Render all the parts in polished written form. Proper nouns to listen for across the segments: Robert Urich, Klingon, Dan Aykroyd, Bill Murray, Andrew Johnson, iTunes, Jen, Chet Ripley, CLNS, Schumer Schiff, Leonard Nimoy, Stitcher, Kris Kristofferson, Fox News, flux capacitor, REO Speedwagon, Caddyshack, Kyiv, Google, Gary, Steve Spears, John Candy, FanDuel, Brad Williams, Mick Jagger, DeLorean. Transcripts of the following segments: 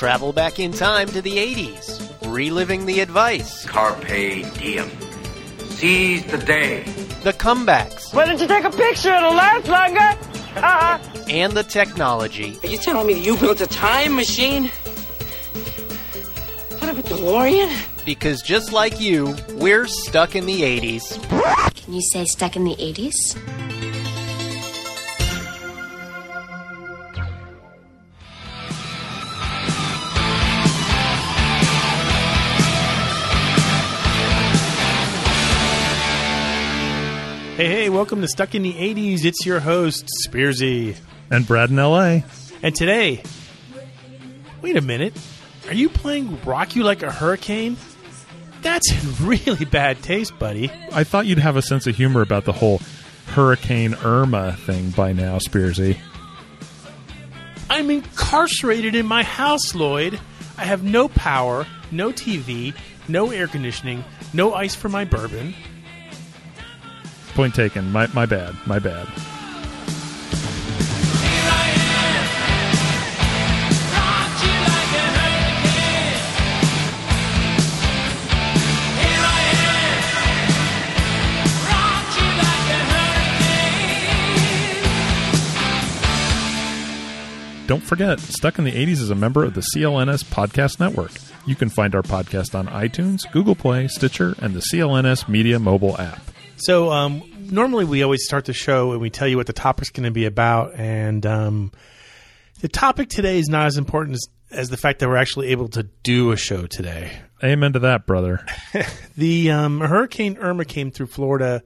Travel back in time to the 80s. Reliving the advice. Carpe diem. Seize the day. The comebacks. Why don't you take a picture? It'll last longer. And the technology. Are you telling me that you built a time machine? Out of a DeLorean? Because just like you, we're stuck in the 80s. Can you say stuck in the 80s? Hey, welcome to Stuck in the 80s. It's your host, Spearsy. And Brad in L.A. And today, wait a minute. Are you playing Rock You Like a Hurricane? That's in really bad taste, buddy. I thought you'd have a sense of humor about the whole Hurricane Irma thing by now, Spearsy. I'm incarcerated in my house, Lloyd. I have no power, no TV, no air conditioning, no ice for my bourbon. Point taken. My bad. Don't forget, Stuck in the 80s is a member of the CLNS Podcast Network. You can find our podcast on iTunes, Google Play, Stitcher, and the CLNS Media mobile app. So normally we always start the show and we tell you what the topic's going to be about, and the topic today is not as important as the fact that we're actually able to do a show today. Amen to that, brother. The Hurricane Irma came through Florida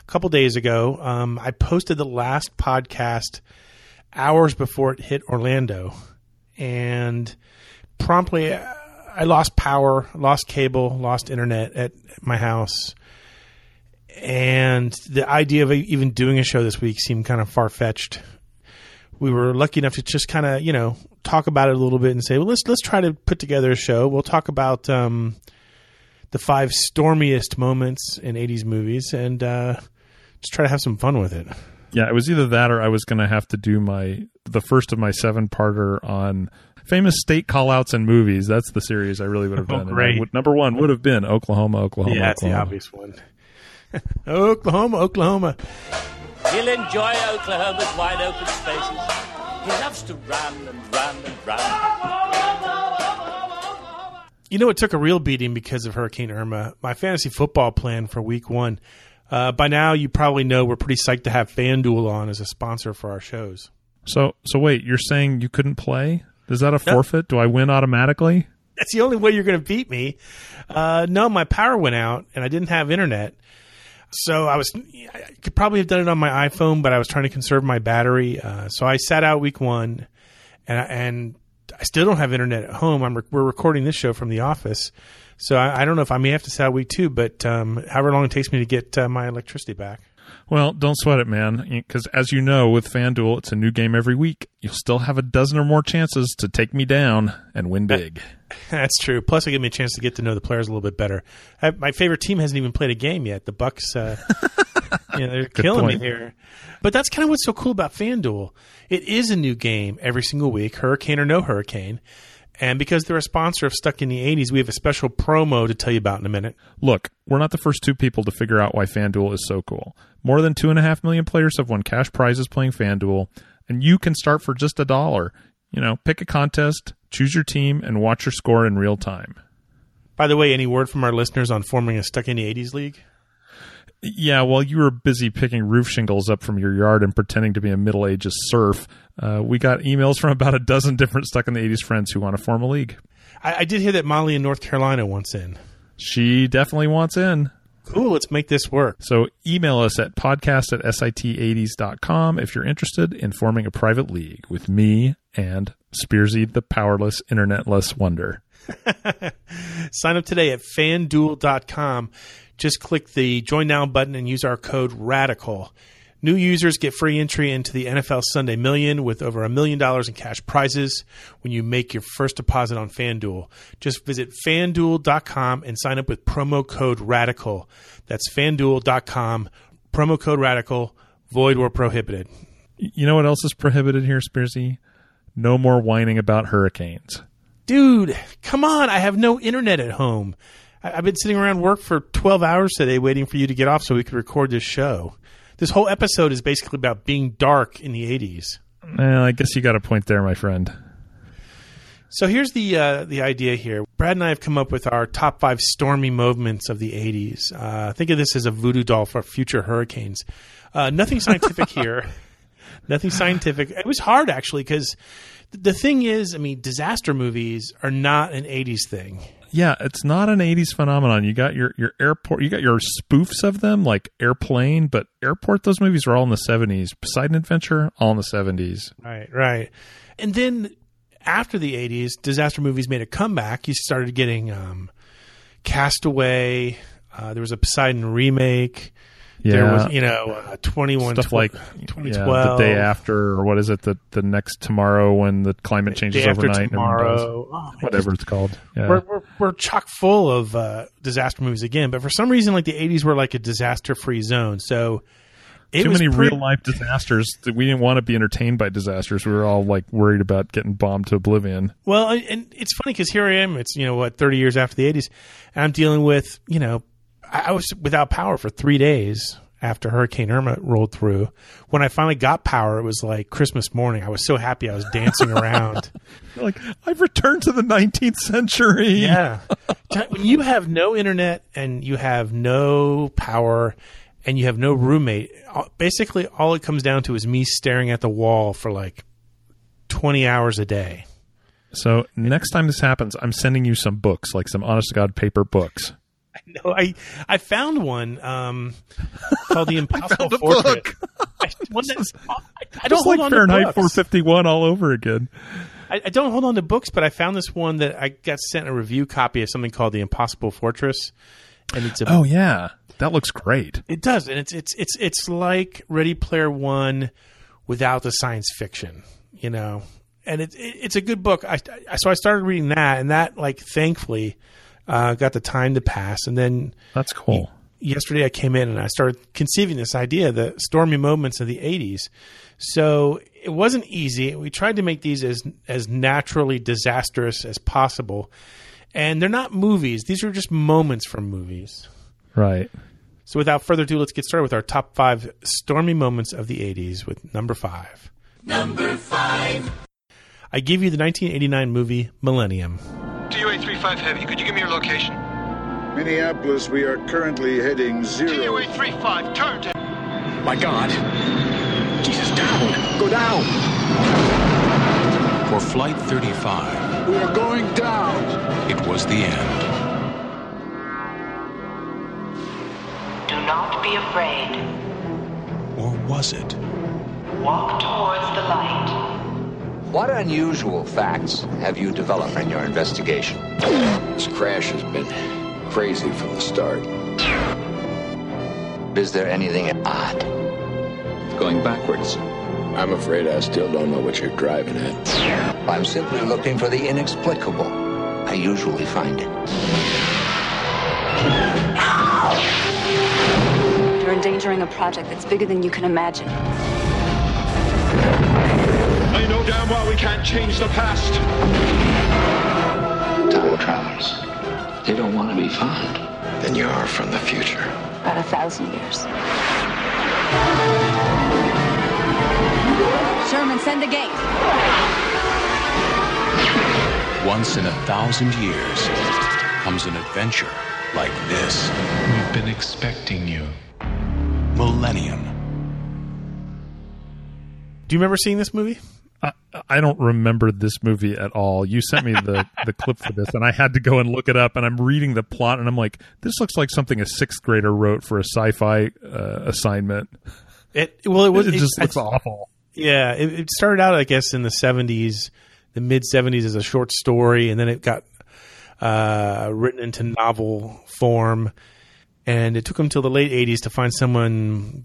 a couple days ago. I posted the last podcast hours before it hit Orlando, and promptly I lost power, lost cable, lost internet at my house. And the idea of even doing a show this week seemed kind of far-fetched. We were lucky enough to just kind of, talk about it a little bit and say, well, let's try to put together a show. We'll talk about the five stormiest moments in 80s movies and just try to have some fun with it. Yeah, it was either that or I was going to have to do the first of my seven-parter on famous state call-outs and movies. That's the series I really would have done. Great. Number one would have been Oklahoma. Yeah, that's the obvious one. Oklahoma. He'll enjoy Oklahoma's wide open spaces. He loves to run and run and run. It took a real beating because of Hurricane Irma. My fantasy football plan for week one. By now, you probably know we're pretty psyched to have FanDuel on as a sponsor for our shows. So wait, you're saying you couldn't play? Is that a forfeit? Do I win automatically? That's the only way you're going to beat me. No, my power went out and I didn't have internet. So I could probably have done it on my iPhone, but I was trying to conserve my battery. So I sat out week one, and I still don't have internet at home. We're recording this show from the office. So I don't know if I may have to sit out week two, but however long it takes me to get my electricity back. Well, don't sweat it, man, because as you know, with FanDuel, it's a new game every week. You'll still have a dozen or more chances to take me down and win big. That's true. Plus, it'll give me a chance to get to know the players a little bit better. My favorite team hasn't even played a game yet. The Bucks, they're killing me here. But that's kind of what's so cool about FanDuel. It is a new game every single week, hurricane or no hurricane. And because they're a sponsor of Stuck in the 80s, we have a special promo to tell you about in a minute. Look, we're not the first two people to figure out why FanDuel is so cool. More than 2.5 million players have won cash prizes playing FanDuel, and you can start for just $1. Pick a contest, choose your team, and watch your score in real time. By the way, any word from our listeners on forming a Stuck in the 80s league? Yeah, while you were busy picking roof shingles up from your yard and pretending to be a Middle Ages serf, we got emails from about a dozen different Stuck in the 80s friends who want to form a league. I did hear that Molly in North Carolina wants in. She definitely wants in. Cool, let's make this work. So email us at podcast@sit80s.com if you're interested in forming a private league with me and Spearsy the powerless, internetless wonder. Sign up today at fanduel.com. Just click the Join Now button and use our code RADICAL. New users get free entry into the NFL Sunday Million with over $1 million in cash prizes when you make your first deposit on FanDuel. Just visit FanDuel.com and sign up with promo code RADICAL. That's FanDuel.com, promo code RADICAL, void where prohibited. You know what else is prohibited here, Spearsy? No more whining about hurricanes. dude, come on. I have no internet at home. I've been sitting around work for 12 hours today waiting for you to get off so we could record this show. This whole episode is basically about being dark in the 80s. Well, I guess you got a point there, my friend. So here's the idea here. Brad and I have come up with our top 5 stormy moments of the 80s. Think of this as a voodoo doll for future hurricanes. Nothing scientific here. Nothing scientific. It was hard, actually, because the thing is, I mean, disaster movies are not an 80s thing. Yeah, it's not an 80s phenomenon. You got your airport, you got your spoofs of them, like Airplane, but Airport, those movies were all in the 70s. Poseidon Adventure, all in the 70s. Right, right. And then after the 80s, disaster movies made a comeback. You started getting Castaway. There was a Poseidon remake. Yeah. There was, 2012. The Day After, or what is it, the Next Tomorrow, when the climate changes day overnight. After Tomorrow. Whatever it's called. Yeah. We're chock full of disaster movies again, but for some reason, like the 80s were like a disaster-free zone, so... Too many real-life disasters that we didn't want to be entertained by disasters. We were all like worried about getting bombed to oblivion. Well, and it's funny because here I am. It's 30 years after the 80s, and I'm dealing with I was without power for 3 days after Hurricane Irma rolled through. When I finally got power, it was like Christmas morning. I was so happy. I was dancing around. You're like, I've returned to the 19th century. Yeah, when you have no internet and you have no power. And you have no roommate. Basically, all it comes down to is me staring at the wall for like 20 hours a day. So next time this happens, I'm sending you some books, like some honest-to-God paper books. I know. I found one called The Impossible Portrait. I don't hold on to books. Fahrenheit 451 all over again. I don't hold on to books, but I found this one that I got sent a review copy of something called The Impossible Fortress. And it's a, oh yeah, that looks great. It does, and it's like Ready Player One without the science fiction, And it's a good book. I started reading that, and that thankfully got the time to pass. And then that's cool. Yesterday I came in and I started conceiving this idea, the stormy moments of the 80s. So it wasn't easy. We tried to make these as naturally disastrous as possible. And they're not movies. These are just moments from movies. Right. So without further ado, let's get started with our top 5 stormy moments of the 80s with number 5. Number 5. I give you the 1989 movie Millennium. To you 835 Heavy, could you give me your location? Minneapolis, we are currently heading 0. To you 835, turn to... My God. Jesus, down. Go down. For Flight 35... We are going down. It was the end. Do not be afraid. Or was it? Walk towards the light. What unusual facts have you developed in your investigation? This crash has been crazy from the start. Is there anything odd? Going backwards. I'm afraid I still don't know what you're driving at. I'm simply looking for the inexplicable. I usually find it. Ow! You're endangering a project that's bigger than you can imagine. I know damn well we can't change the past. Time travelers, they don't want to be found. Then you are from the future. About 1,000 years. Sherman, send the gate. Once in 1,000 years comes an adventure like this. We've been expecting you. Millennium. Do you remember seeing this movie? I don't remember this movie at all. You sent me the clip for this, and I had to go and look it up, and I'm reading the plot, and I'm like, this looks like something a sixth grader wrote for a sci-fi assignment. It just looks awful. Yeah, it started out, I guess, in the 70s, the mid-70s as a short story, and then it got written into novel form. And it took them till the late 80s to find someone,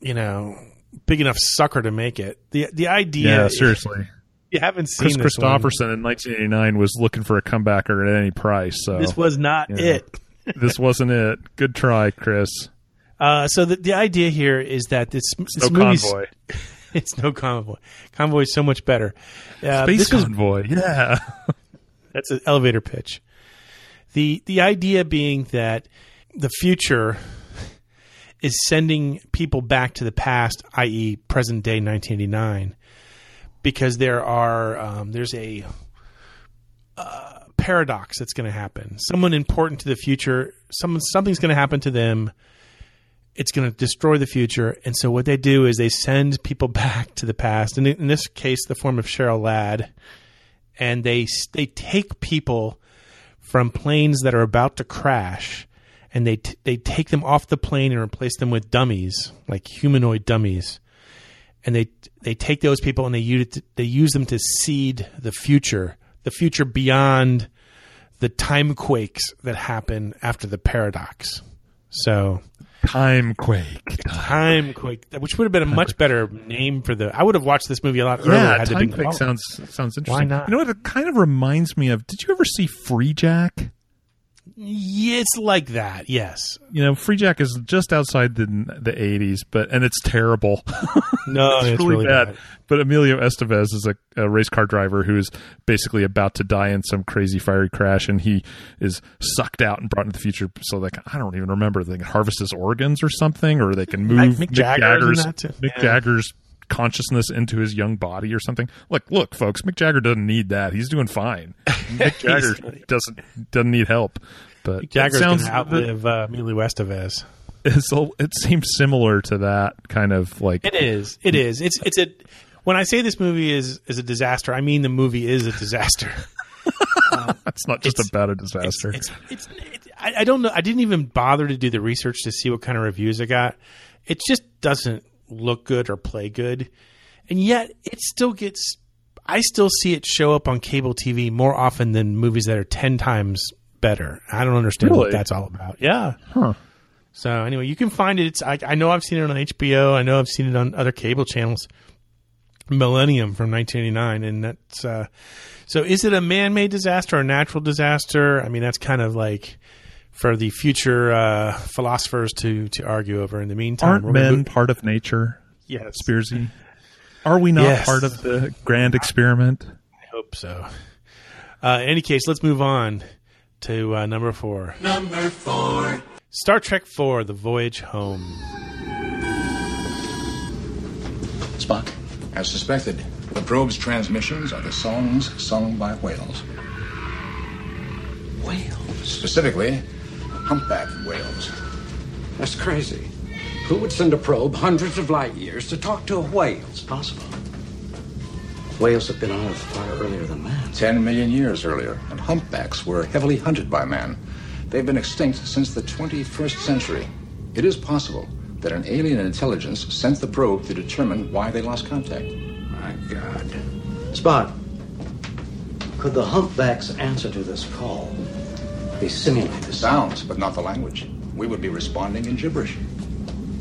big enough sucker to make it. The idea... Yeah, seriously. You haven't seen Kris Kristofferson in 1989 was looking for a comebacker at any price. So this was not it. This wasn't it. Good try, Chris. So the idea here is that this movie's... Convoy. It's no Convoy. Convoy is so much better. Space Convoy, yeah. That's an elevator pitch. The idea being that the future is sending people back to the past, i.e. present day 1989, because there are there's a paradox that's going to happen. Someone important to the future, something's going to happen to them. It's going to destroy the future. And so what they do is they send people back to the past, and in this case, the form of Cheryl Ladd, and they take people from planes that are about to crash, and they take them off the plane and replace them with dummies, like humanoid dummies. And they take those people and they use them to seed the future beyond the time quakes that happen after the paradox. So... Timequake, which would have been a much better name for the... I would have watched this movie a lot earlier. Yeah, Timequake sounds interesting. Why not? You know what it kind of reminds me of? Did you ever see Free Jack? Yeah, it's like that, yes. You know, Free Jack is just outside the 80s, and it's terrible. No, it's really bad. But Emilio Estevez is a race car driver who is basically about to die in some crazy fiery crash, and he is sucked out and brought into the future. So I don't even remember. They can harvest his organs or something, or they can move Mick Jagger's consciousness into his young body or something. Look, folks, Mick Jagger doesn't need that. He's doing fine. Mick Jagger doesn't need help. But Mick Jagger's going to outlive Emilio Estevez. It seems similar to that kind of like. It is. It is. It's a. When I say this movie is a disaster, I mean the movie is a disaster. It's not just about a disaster. I don't know. I didn't even bother to do the research to see what kind of reviews I got. It just doesn't look good or play good, and yet it still gets. I still see it show up on cable TV more often than movies that are 10 times better. I don't understand what that's all about. Yeah. Huh. So anyway, you can find it. I know I've seen it on HBO. I know I've seen it on other cable channels. Millennium from 1989, and that's so. Is it a man-made disaster or a natural disaster? I mean, that's kind of like for the future philosophers to argue over. In the meantime, aren't men part of nature? Yes, Spearsy. Are we not part of the grand experiment? I hope so. In any case, let's move on to number 4. Number 4. Star Trek IV, The Voyage Home. Spock, as suspected, the probe's transmissions are the songs sung by whales. Whales? Specifically, humpback whales. That's crazy. Who would send a probe hundreds of light years to talk to a whale? It's possible. Whales have been on Earth far earlier than man. 10 million years earlier, and humpbacks were heavily hunted by man. They've been extinct since the 21st century. It is possible that an alien intelligence sent the probe to determine why they lost contact. My God. Spock, could the humpback's answer to this call be simulated? The sounds, but not the language. We would be responding in gibberish.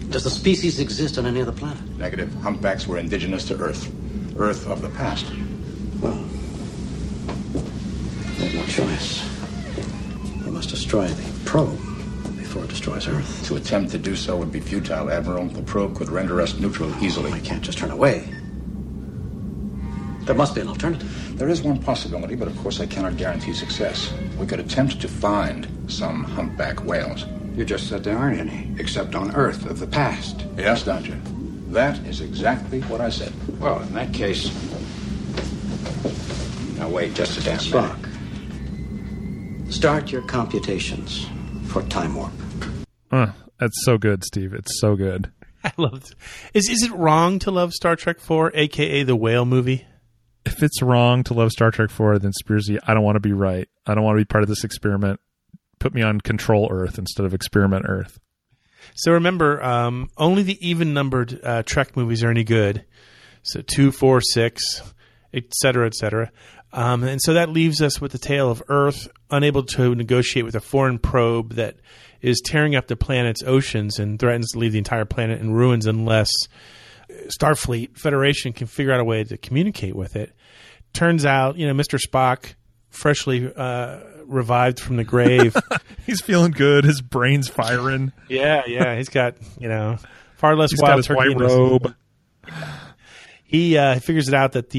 Does the species exist on any other planet? Negative. Humpbacks were indigenous to Earth. Earth of the past. Well, there's no choice. We must destroy the probe before it destroys Earth. To attempt to do so would be futile, Admiral. The probe could render us neutral easily. We can't just turn away. There must be an alternative. There is one possibility, but of course I cannot guarantee success. We could attempt to find some humpback whales. You just said there aren't any, except on Earth of the past. Yes, Doctor. That is exactly what I said. Well, in that case... Now, wait just a damn minute. Spock, start your computations for time warp. That's so good, Steve. It's so good. I love it. Is it wrong to love Star Trek IV, a.k.a. the whale movie? If it's wrong to love Star Trek IV, then Spearsy, I don't want to be right. I don't want to be part of this experiment. Put me on Control Earth instead of Experiment Earth. So remember, only the even-numbered Trek movies are any good. So 2, 4, 6, et cetera, et cetera. And so that leaves us with the tale of Earth unable to negotiate with a foreign probe that is tearing up the planet's oceans and threatens to leave the entire planet in ruins unless Starfleet Federation can figure out a way to communicate with it. Turns out, Mr. Spock, freshly... revived from the grave. He's feeling good. His brain's firing. Yeah. He's got, far less wild turkey in his robe. He figures it out that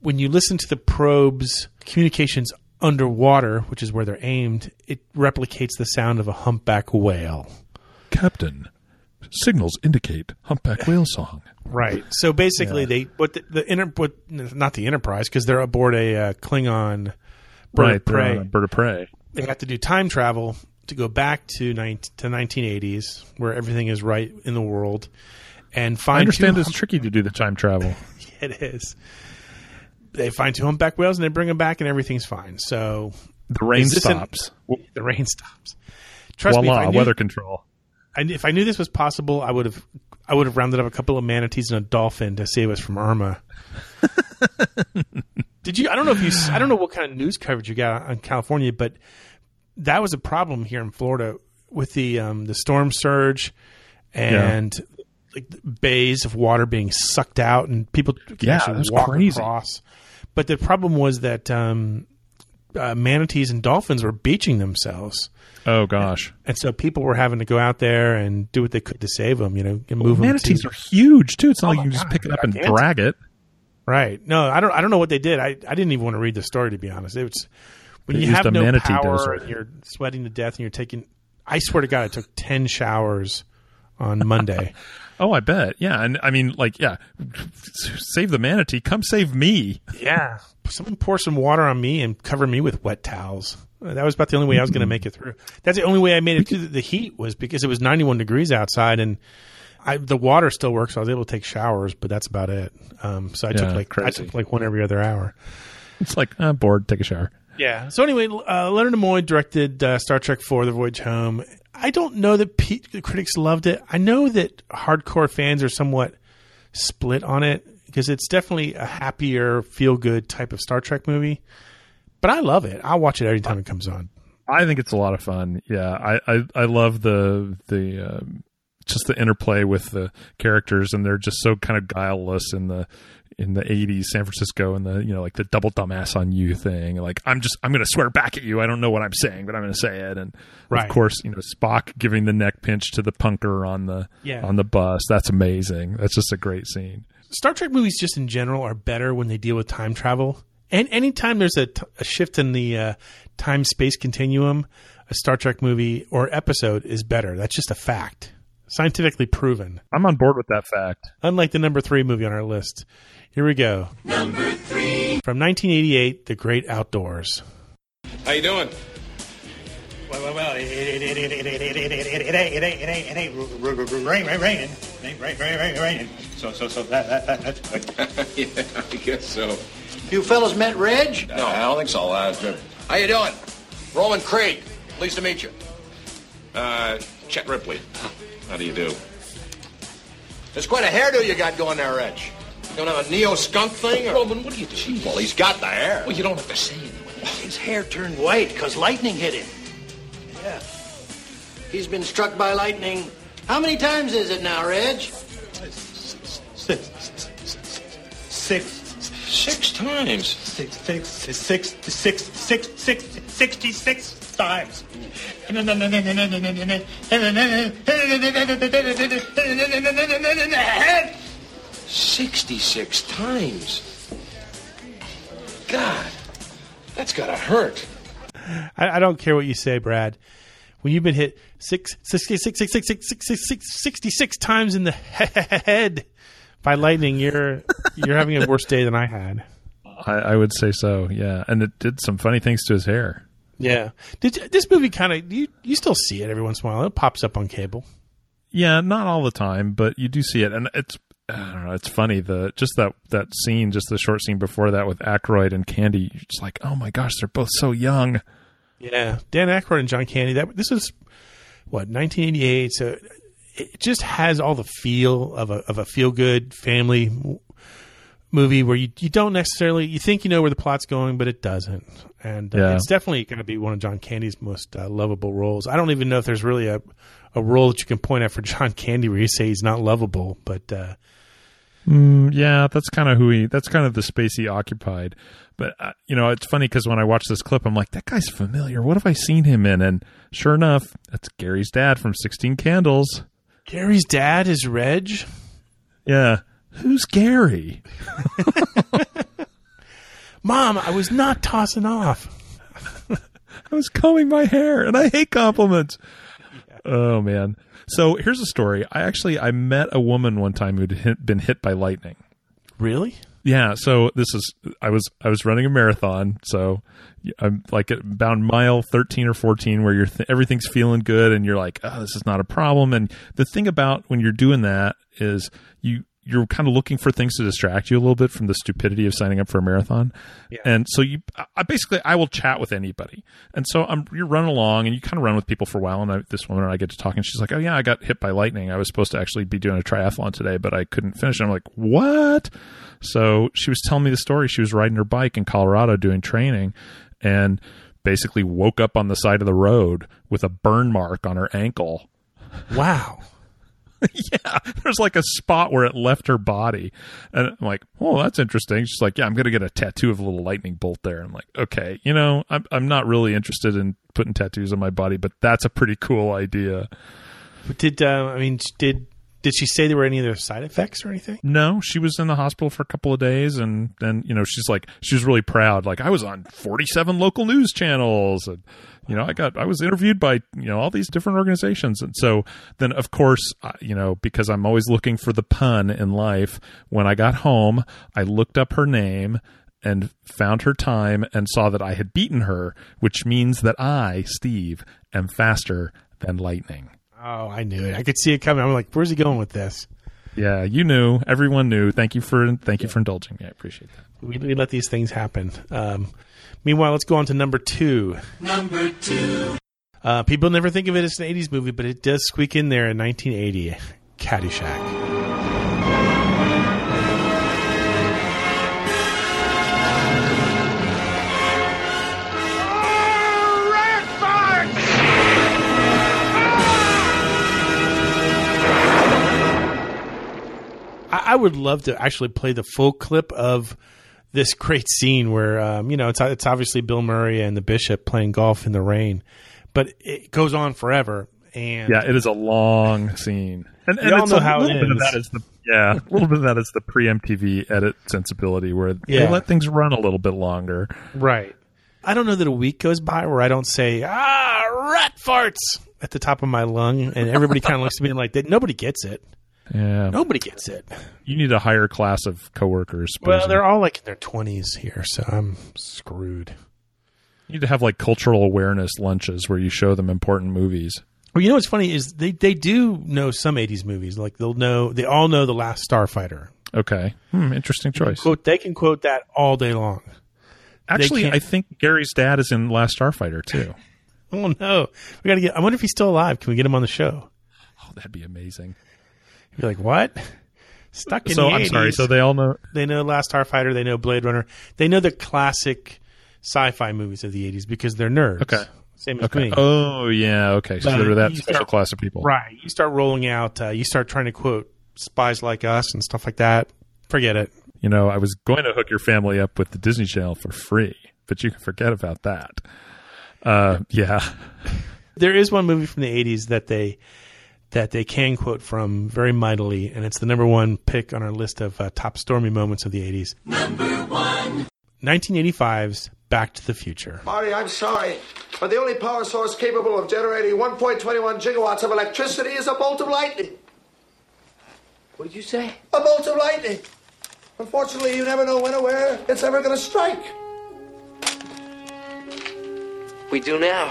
when you listen to the probe's communications underwater, which is where they're aimed, it replicates the sound of a humpback whale. Captain, signals indicate humpback whale song. Right. So basically, not the Enterprise, because they're aboard a Klingon bird of prey. They have to do time travel to go back to 1980s, where everything is right in the world, and find. I understand it's tricky to do the time travel. It is. They find two humpback whales and they bring them back, and everything's fine. So the rain stops. The rain stops. Trust me. Voila, weather control. If I knew this was possible, I would have rounded up a couple of manatees and a dolphin to save us from Irma. Did you? I don't know what kind of news coverage you got on California, but that was a problem here in Florida with the storm surge and like bays of water being sucked out and people actually walk across. But the problem was that manatees and dolphins were beaching themselves. Oh gosh! And so people were having to go out there and do what they could to save them. And move them. Manatees are huge too. It's not like you just pick it up and drag it. Right? No, I don't know what they did. I didn't even want to read the story, to be honest. It was when you have no power and you're sweating to death and you're taking. I swear to God, it took 10 showers on Monday. Oh, I bet. Yeah, and I mean, save the manatee. Come save me. Yeah, someone pour some water on me and cover me with wet towels. That was about the only way I was going to make it through. That's the only way I made it through the heat was because it was 91 degrees outside, and the water still worked, so I was able to take showers, but that's about it. So I took crazy. I took one every other hour. It's like, I'm bored, take a shower. Yeah. So anyway, Leonard Nimoy directed Star Trek IV: The Voyage Home. I don't know that the critics loved it. I know that hardcore fans are somewhat split on it because it's definitely a happier, feel-good type of Star Trek movie. But I love it. I'll watch it every time it comes on. I think it's a lot of fun. Yeah, I love the just the interplay with the characters, and they're just so kind of guileless in the 80s San Francisco, and the the double dumbass on you thing. Like I'm going to swear back at you. I don't know what I'm saying, but I'm going to say it. And of course, Spock giving the neck pinch to the punker on the bus. That's amazing. That's just a great scene. Star Trek movies just in general are better when they deal with time travel. And anytime there's a shift in the time-space continuum, a Star Trek movie or episode is better. That's just a fact. Scientifically proven. I'm on board with that fact. Unlike the number 3 movie on our list. Here we go. Number 3. From 1988, The Great Outdoors. How you doing? Well, it ain't raining. So that's good. Yeah, I guess so. You fellas met Reg? No, I don't think so. How you doing? Roland Craig. Pleased to meet you. Chet Ripley. How do you do? There's quite a hairdo you got going there, Reg. You don't have a neo-skunk thing? Or... Roland, what are you doing? Well, he's got the hair. Well, you don't have to say anything. His hair turned white because lightning hit him. Yeah. He's been struck by lightning. How many times is it now, Reg? 6. 6 times. Sixty-six times. Mm. 66 times. God, that's gotta hurt. I don't care what you say, Brad. When you've been hit 66 times in the head. By lightning, you're having a worse day than I had. I would say so, yeah. And it did some funny things to his hair. Yeah. This movie kind of, you still see it every once in a while. It pops up on cable. Yeah, not all the time, but you do see it. And it's, I don't know, it's funny. That scene, just the short scene before that with Aykroyd and Candy, you're just like, oh my gosh, they're both so young. Yeah. Dan Aykroyd and John Candy, this was, 1988, so... It just has all the feel of a feel-good family movie where you don't necessarily – you think you know where the plot's going, but it doesn't. And it's definitely going to be one of John Candy's most lovable roles. I don't even know if there's really a role that you can point at for John Candy where you say he's not lovable. But that's kind of that's kind of the space he occupied. But, it's funny because when I watch this clip, I'm like, that guy's familiar. What have I seen him in? And sure enough, that's Gary's dad from 16 Candles. Gary's dad is Reg? Yeah. Who's Gary? Mom, I was not tossing off. I was combing my hair, and I hate compliments. Yeah. Oh, man. So here's a story. I met a woman one time who'd been hit by lightning. Really? Yeah. So this is, I was running a marathon. So I'm like at about mile 13 or 14 where you're everything's feeling good and you're like, oh, this is not a problem. And the thing about when you're doing that is you're kind of looking for things to distract you a little bit from the stupidity of signing up for a marathon. Yeah. And so I will chat with anybody. And so you're running along and you kind of run with people for a while. And this woman and I get to talking. She's like, oh yeah, I got hit by lightning. I was supposed to actually be doing a triathlon today, but I couldn't finish. And I'm like, what? So she was telling me the story. She was riding her bike in Colorado doing training and basically woke up on the side of the road with a burn mark on her ankle. Wow. Yeah, there's like a spot where it left her body. And I'm like, oh, that's interesting. She's like, yeah, I'm going to get a tattoo of a little lightning bolt there. I'm like, okay, I'm not really interested in putting tattoos on my body, but that's a pretty cool idea. But did she say there were any other side effects or anything? No, she was in the hospital for a couple of days. And then, she's like, she was really proud. Like, I was on 47 local news channels and, I was interviewed by, all these different organizations. And so then, of course, because I'm always looking for the pun in life, when I got home, I looked up her name and found her time and saw that I had beaten her, which means that I, Steve, am faster than lightning. Oh, I knew it. I could see it coming. I'm like, where's he going with this? Yeah, you knew. Everyone knew. Thank you for indulging me. I appreciate that. We let these things happen. Meanwhile, let's go on to number two. Number two. People never think of it as an 80s movie, but it does squeak in there in 1980. Caddyshack. I would love to actually play the full clip of this great scene where, it's obviously Bill Murray and the Bishop playing golf in the rain, but it goes on forever. And yeah, it is a long scene. And you all know how it ends. Yeah, a little bit of that is the pre-MTV edit sensibility where they let things run a little bit longer. Right. I don't know that a week goes by where I don't say, rat farts at the top of my lung. And everybody kind of looks at me like, nobody gets it. Yeah. Nobody gets it. You need a higher class of coworkers. Well, they're all like in their 20s here, so I'm screwed. You need to have like cultural awareness lunches where you show them important movies. Well, what's funny is they do know some 80s movies. Like they all know The Last Starfighter. Okay. Interesting choice. They can quote that all day long. Actually, I think Gary's dad is in Last Starfighter too. Oh no. I wonder if he's still alive. Can we get him on the show? Oh, that'd be amazing. You're like, what? Stuck in the 80s. I'm sorry. So they all know. They know Last Starfighter. They know Blade Runner. They know the classic sci-fi movies of the 80s because they're nerds. Okay. Same as me. Oh, yeah. Okay. So they're that special class of people. Right. You start rolling out. You start trying to quote Spies Like Us and stuff like that. Forget it. I was going to hook your family up with the Disney Channel for free, but you can forget about that. Yeah. There is one movie from the 80s that they can quote from very mightily, and it's the number one pick on our list of top stormy moments of the 80s. Number one. 1985's Back to the Future. Marty, I'm sorry, but the only power source capable of generating 1.21 gigawatts of electricity is a bolt of lightning. What did you say? A bolt of lightning. Unfortunately, you never know when or where it's ever going to strike. We do now.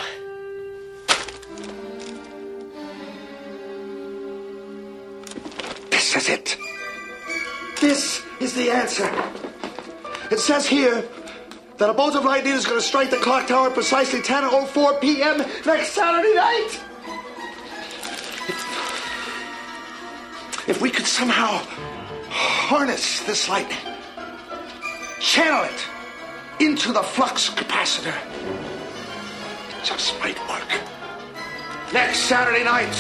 This is it. This is the answer. It says here that a bolt of lightning is going to strike the clock tower at precisely 10:04 p.m. next Saturday night. If we could somehow harness this lightning, channel it into the flux capacitor, it just might work. Next Saturday night,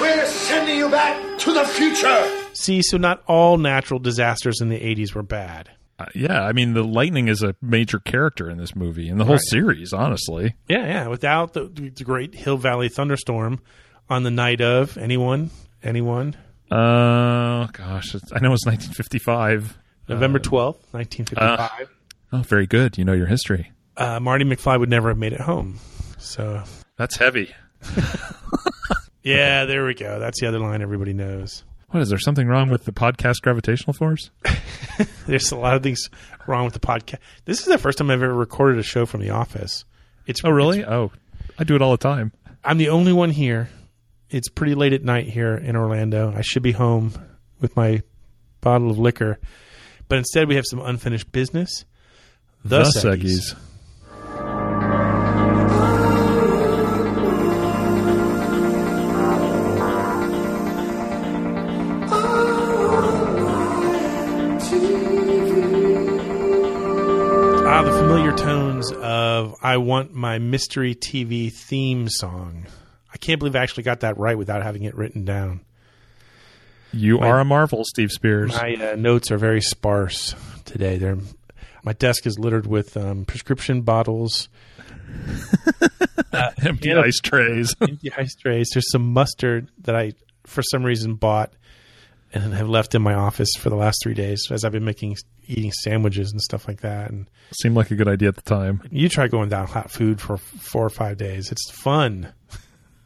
we're sending you back to the future. See, so not all natural disasters in the 80s were bad. Yeah, I mean, the lightning is a major character in this movie and the whole series, honestly. Yeah. Without the great Hill Valley thunderstorm on the night of anyone? Gosh, I know it's 1955. November 12th, 1955. Very good. You know your history. Marty McFly would never have made it home. So that's heavy. Yeah, there we go. That's the other line everybody knows. What, is there something wrong with the podcast Gravitational Force? There's a lot of things wrong with the podcast. This is the first time I've ever recorded a show from the office. Oh, really? Oh, I do it all the time. I'm the only one here. It's pretty late at night here in Orlando. I should be home with my bottle of liquor. But instead, we have some unfinished business. The Seggies. The familiar tones of I Want My Mystery TV Theme Song. I can't believe I actually got that right without having it written down. You are a marvel, Steve Spears. My notes are very sparse today. My desk is littered with prescription bottles. Empty ice trays. Empty ice trays. There's some mustard that I, for some reason, bought and have left in my office for the last 3 days as I've been eating sandwiches and stuff like that. And seemed like a good idea at the time. You try going down hot food for 4 or 5 days. It's fun.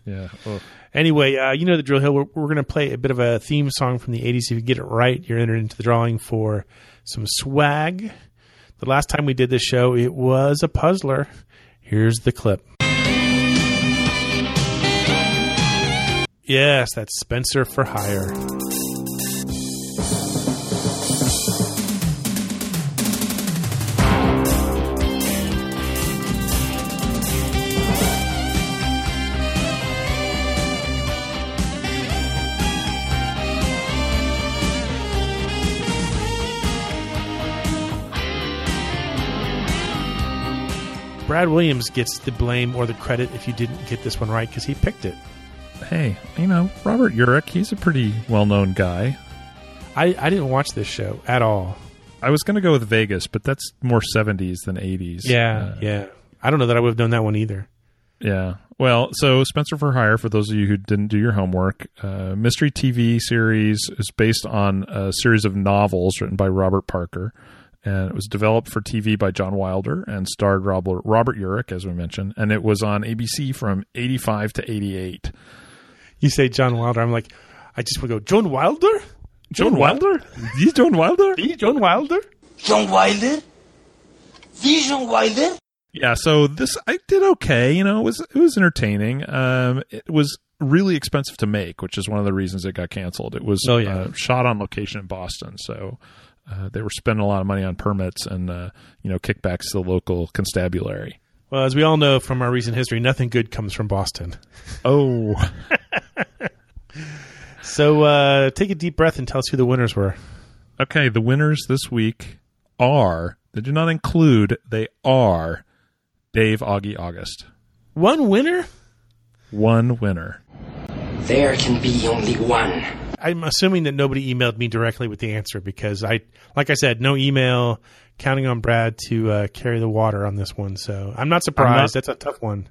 Yeah. Oh. Anyway, you know the drill, Hill. We're going to play a bit of a theme song from the 80s. If you get it right, you're entered into the drawing for some swag. The last time we did this show, it was a puzzler. Here's the clip. Yes, that's Spencer for Hire. Brad Williams gets the blame or the credit if you didn't get this one right because he picked it. Hey, you know, Robert Urich, he's a pretty well-known guy. I didn't watch this show at all. I was going to go with Vegas, but that's more 70s than 80s. Yeah. I don't know that I would have done that one either. Yeah. Well, so Spencer for Hire, for those of you who didn't do your homework, mystery TV series is based on a series of novels written by Robert Parker. And it was developed for TV by John Wilder and starred Robert Urich, as we mentioned. And it was on ABC from 85 to 88. You say John Wilder. I'm like, I just want to go, John Wilder? John Wilder? The John Wilder? The John Wilder? John Wilder? The John Wilder? Yeah, so this, I did okay. You know, it was entertaining. It was really expensive to make, which is one of the reasons it got canceled. It was shot on location in Boston, so... they were spending a lot of money on permits and, kickbacks to the local constabulary. Well, as we all know from our recent history, nothing good comes from Boston. Oh. So take a deep breath and tell us who the winners were. Okay, the winners this week are, they do not include, they are Dave Augie August. One winner? One winner. There can be only one. I'm assuming that nobody emailed me directly with the answer because like I said, no email, counting on Brad to carry the water on this one. So I'm not surprised. That's a tough one.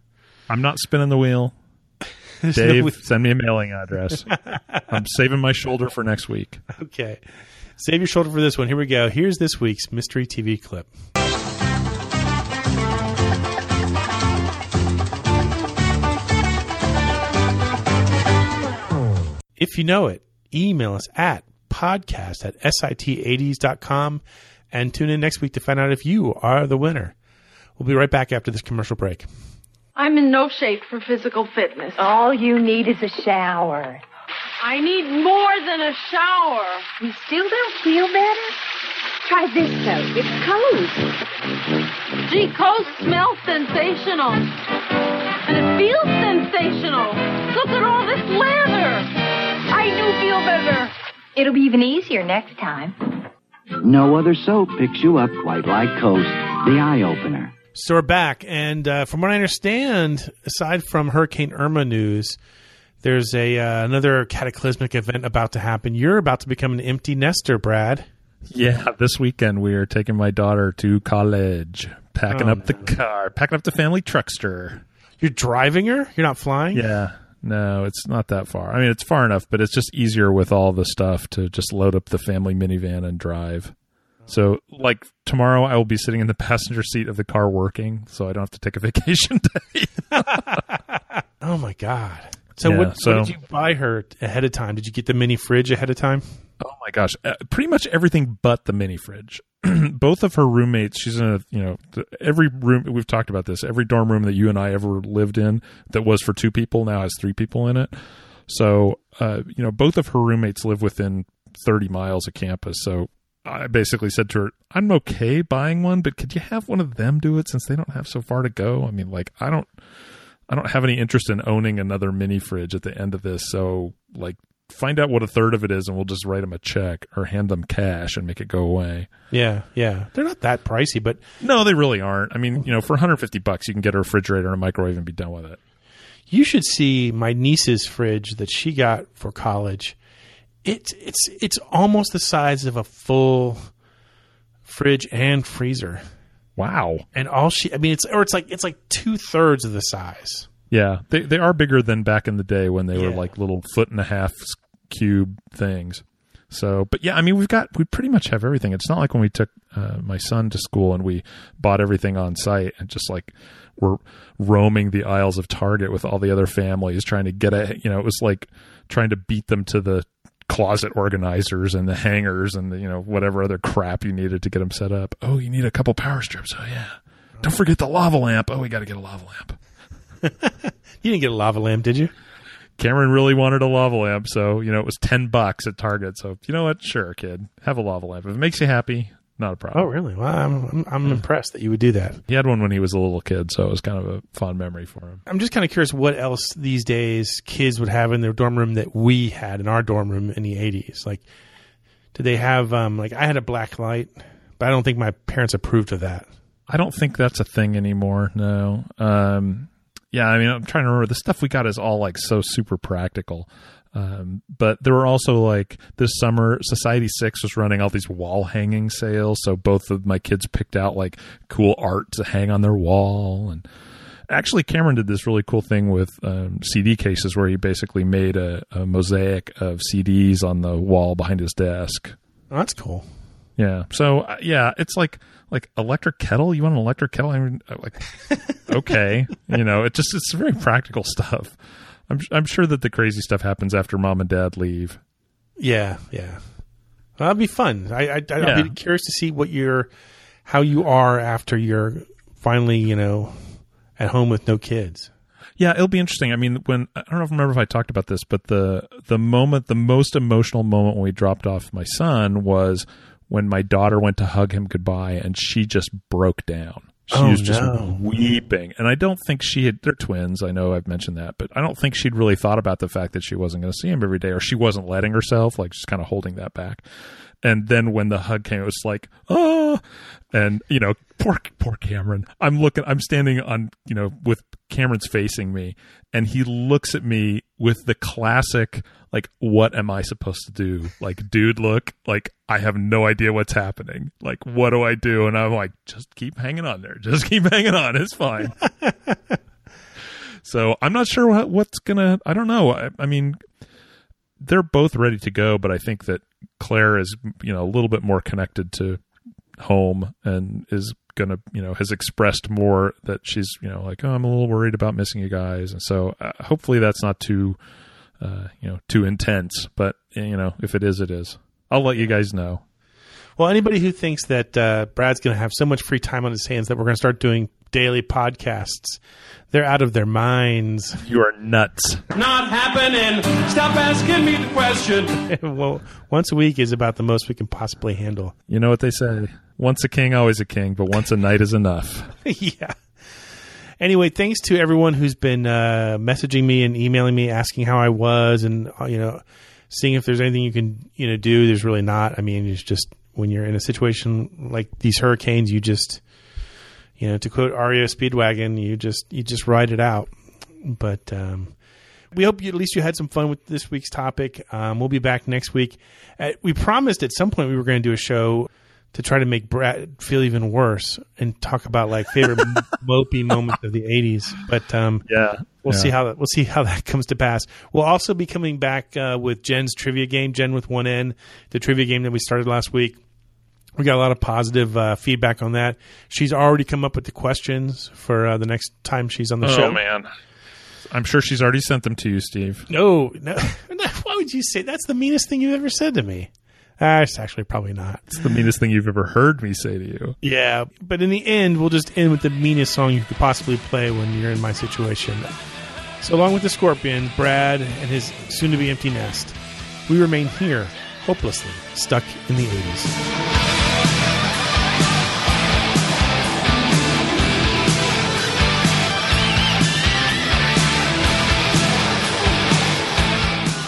I'm not spinning the wheel. Dave, send me a mailing address. I'm saving my shoulder for next week. Okay. Save your shoulder for this one. Here we go. Here's this week's mystery TV clip. If you know it, email us at podcast@sit80s.com and tune in next week to find out if you are the winner. We'll be right back after this commercial break. I'm in no shape for physical fitness. All you need is a shower. I need more than a shower. You still don't feel better? Try this soap. It's Coast. Gee, Coast smells sensational. And it feels sensational. Look at all this leather. I do feel better. It'll be even easier next time. No other soap picks you up quite like Coast, the eye-opener. So we're back, and from what I understand, aside from Hurricane Irma news, there's another cataclysmic event about to happen. You're about to become an empty nester, Brad. Yeah, this weekend we are taking my daughter to college, packing up the family truckster. You're driving her? You're not flying? Yeah. No, it's not that far. I mean, it's far enough, but it's just easier with all the stuff to just load up the family minivan and drive. So, like, tomorrow I will be sitting in the passenger seat of the car working, so I don't have to take a vacation day. Oh, my God. So, yeah, what did you buy her ahead of time? Did you get the mini fridge ahead of time? Oh, my gosh. Pretty much everything but the mini fridge. Both of her roommates, she's in every room, we've talked about this, every dorm room that you and I ever lived in that was for two people now has three people in it. So, both of her roommates live within 30 miles of campus, so I basically said to her, I'm okay buying one, but could you have one of them do it since they don't have so far to go? I mean, like, I don't have any interest in owning another mini fridge at the end of this. So, like, find out what a third of it is and we'll just write them a check or hand them cash and make it go away. Yeah. Yeah. They're not that pricey, but no, they really aren't. I mean, for $150, you can get a refrigerator and a microwave and be done with it. You should see my niece's fridge that she got for college. It's almost the size of a full fridge and freezer. Wow! And it's like 2/3 of the size. Yeah, they are bigger than back in the day when they were like little 1.5-foot cube things. So, but yeah, I mean, we pretty much have everything. It's not like when we took my son to school and we bought everything on site and just like we're roaming the aisles of Target with all the other families trying to get it was like trying to beat them to the closet organizers and the hangers and the, whatever other crap you needed to get them set up. Oh, you need a couple power strips. Oh yeah. Don't forget the lava lamp. Oh, we got to get a lava lamp. You didn't get a lava lamp, did you? Cameron really wanted a lava lamp. So, it was $10 at Target. So you know what? Sure, kid, have a lava lamp. If it makes you happy, not a problem. Oh really? Well, I'm impressed that you would do that. He had one when he was a little kid, so it was kind of a fond memory for him. I'm just kind of curious what else these days kids would have in their dorm room that we had in our dorm room in the 80s. Like, did they have I had a black light, but I don't think my parents approved of that. I don't think that's a thing anymore. No. Yeah, I mean, I'm trying to remember. The stuff we got is all like so super practical. But there were also like this summer Society 6 was running all these wall hanging sales. So both of my kids picked out like cool art to hang on their wall. And actually Cameron did this really cool thing with CD cases where he basically made a mosaic of CDs on the wall behind his desk. Oh, that's cool. Yeah. So it's like electric kettle. You want an electric kettle? I mean, like, okay. It's very practical stuff. I'm sure that the crazy stuff happens after mom and dad leave. Yeah, yeah. Well, that'd be fun. I'd be curious to see how you are after you're finally, at home with no kids. Yeah, it'll be interesting. I mean, I don't remember if I talked about this, but the most emotional moment when we dropped off my son was when my daughter went to hug him goodbye, and she just broke down. She was just weeping. And I don't think they're twins. I know I've mentioned that, but I don't think she'd really thought about the fact that she wasn't going to see him every day, or she wasn't letting herself, like just kind of holding that back. And then when the hug came, it was like, oh, and poor Cameron, I'm standing on, with Cameron's facing me, and he looks at me with the classic, like, what am I supposed to do? Like, dude, look, like, I have no idea what's happening. Like, what do I do? And I'm like, just keep hanging on there. Just keep hanging on. It's fine. So I'm not sure I don't know. I mean, they're both ready to go, but I think that Claire is, a little bit more connected to home and is going to, has expressed more that she's, like, oh, I'm a little worried about missing you guys. And so hopefully that's not too, too intense, but if it is, it is. I'll let you guys know. Well, anybody who thinks that Brad's going to have so much free time on his hands that we're going to start doing daily podcasts, they're out of their minds. You are nuts. Not happening. Stop asking me the question. Well, once a week is about the most we can possibly handle. You know what they say? Once a king, always a king, but once a night is enough. Yeah. Anyway, thanks to everyone who's been messaging me and emailing me asking how I was and, seeing if there's anything you can, do. There's really not. I mean, it's just when you're in a situation like these hurricanes, you just, to quote REO Speedwagon, you just ride it out. But we hope at least you had some fun with this week's topic. We'll be back next week. We promised at some point we were going to do a show to try to make Brad feel even worse and talk about like favorite mopey moments of the 80s. But we'll see how that comes to pass. We'll also be coming back with Jen's trivia game, Jen with one N, the trivia game that we started last week. We got a lot of positive feedback on that. She's already come up with the questions for the next time she's on the show. Oh, man. I'm sure she's already sent them to you, Steve. No. Why would you say that's the meanest thing you've ever said to me? It's actually probably not. It's the meanest thing you've ever heard me say to you. Yeah, but in the end, we'll just end with the meanest song you could possibly play when you're in my situation. So along with the Scorpion, Brad, and his soon-to-be empty nest, we remain here, hopelessly stuck in the 80s.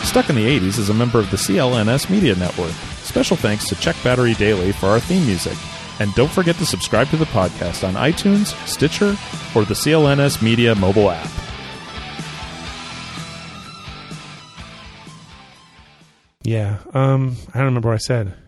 Stuck in the 80s is a member of the CLNS Media Network. Special thanks to Check Battery Daily for our theme music. And don't forget to subscribe to the podcast on iTunes, Stitcher, or the CLNS Media mobile app. Yeah, I don't remember what I said.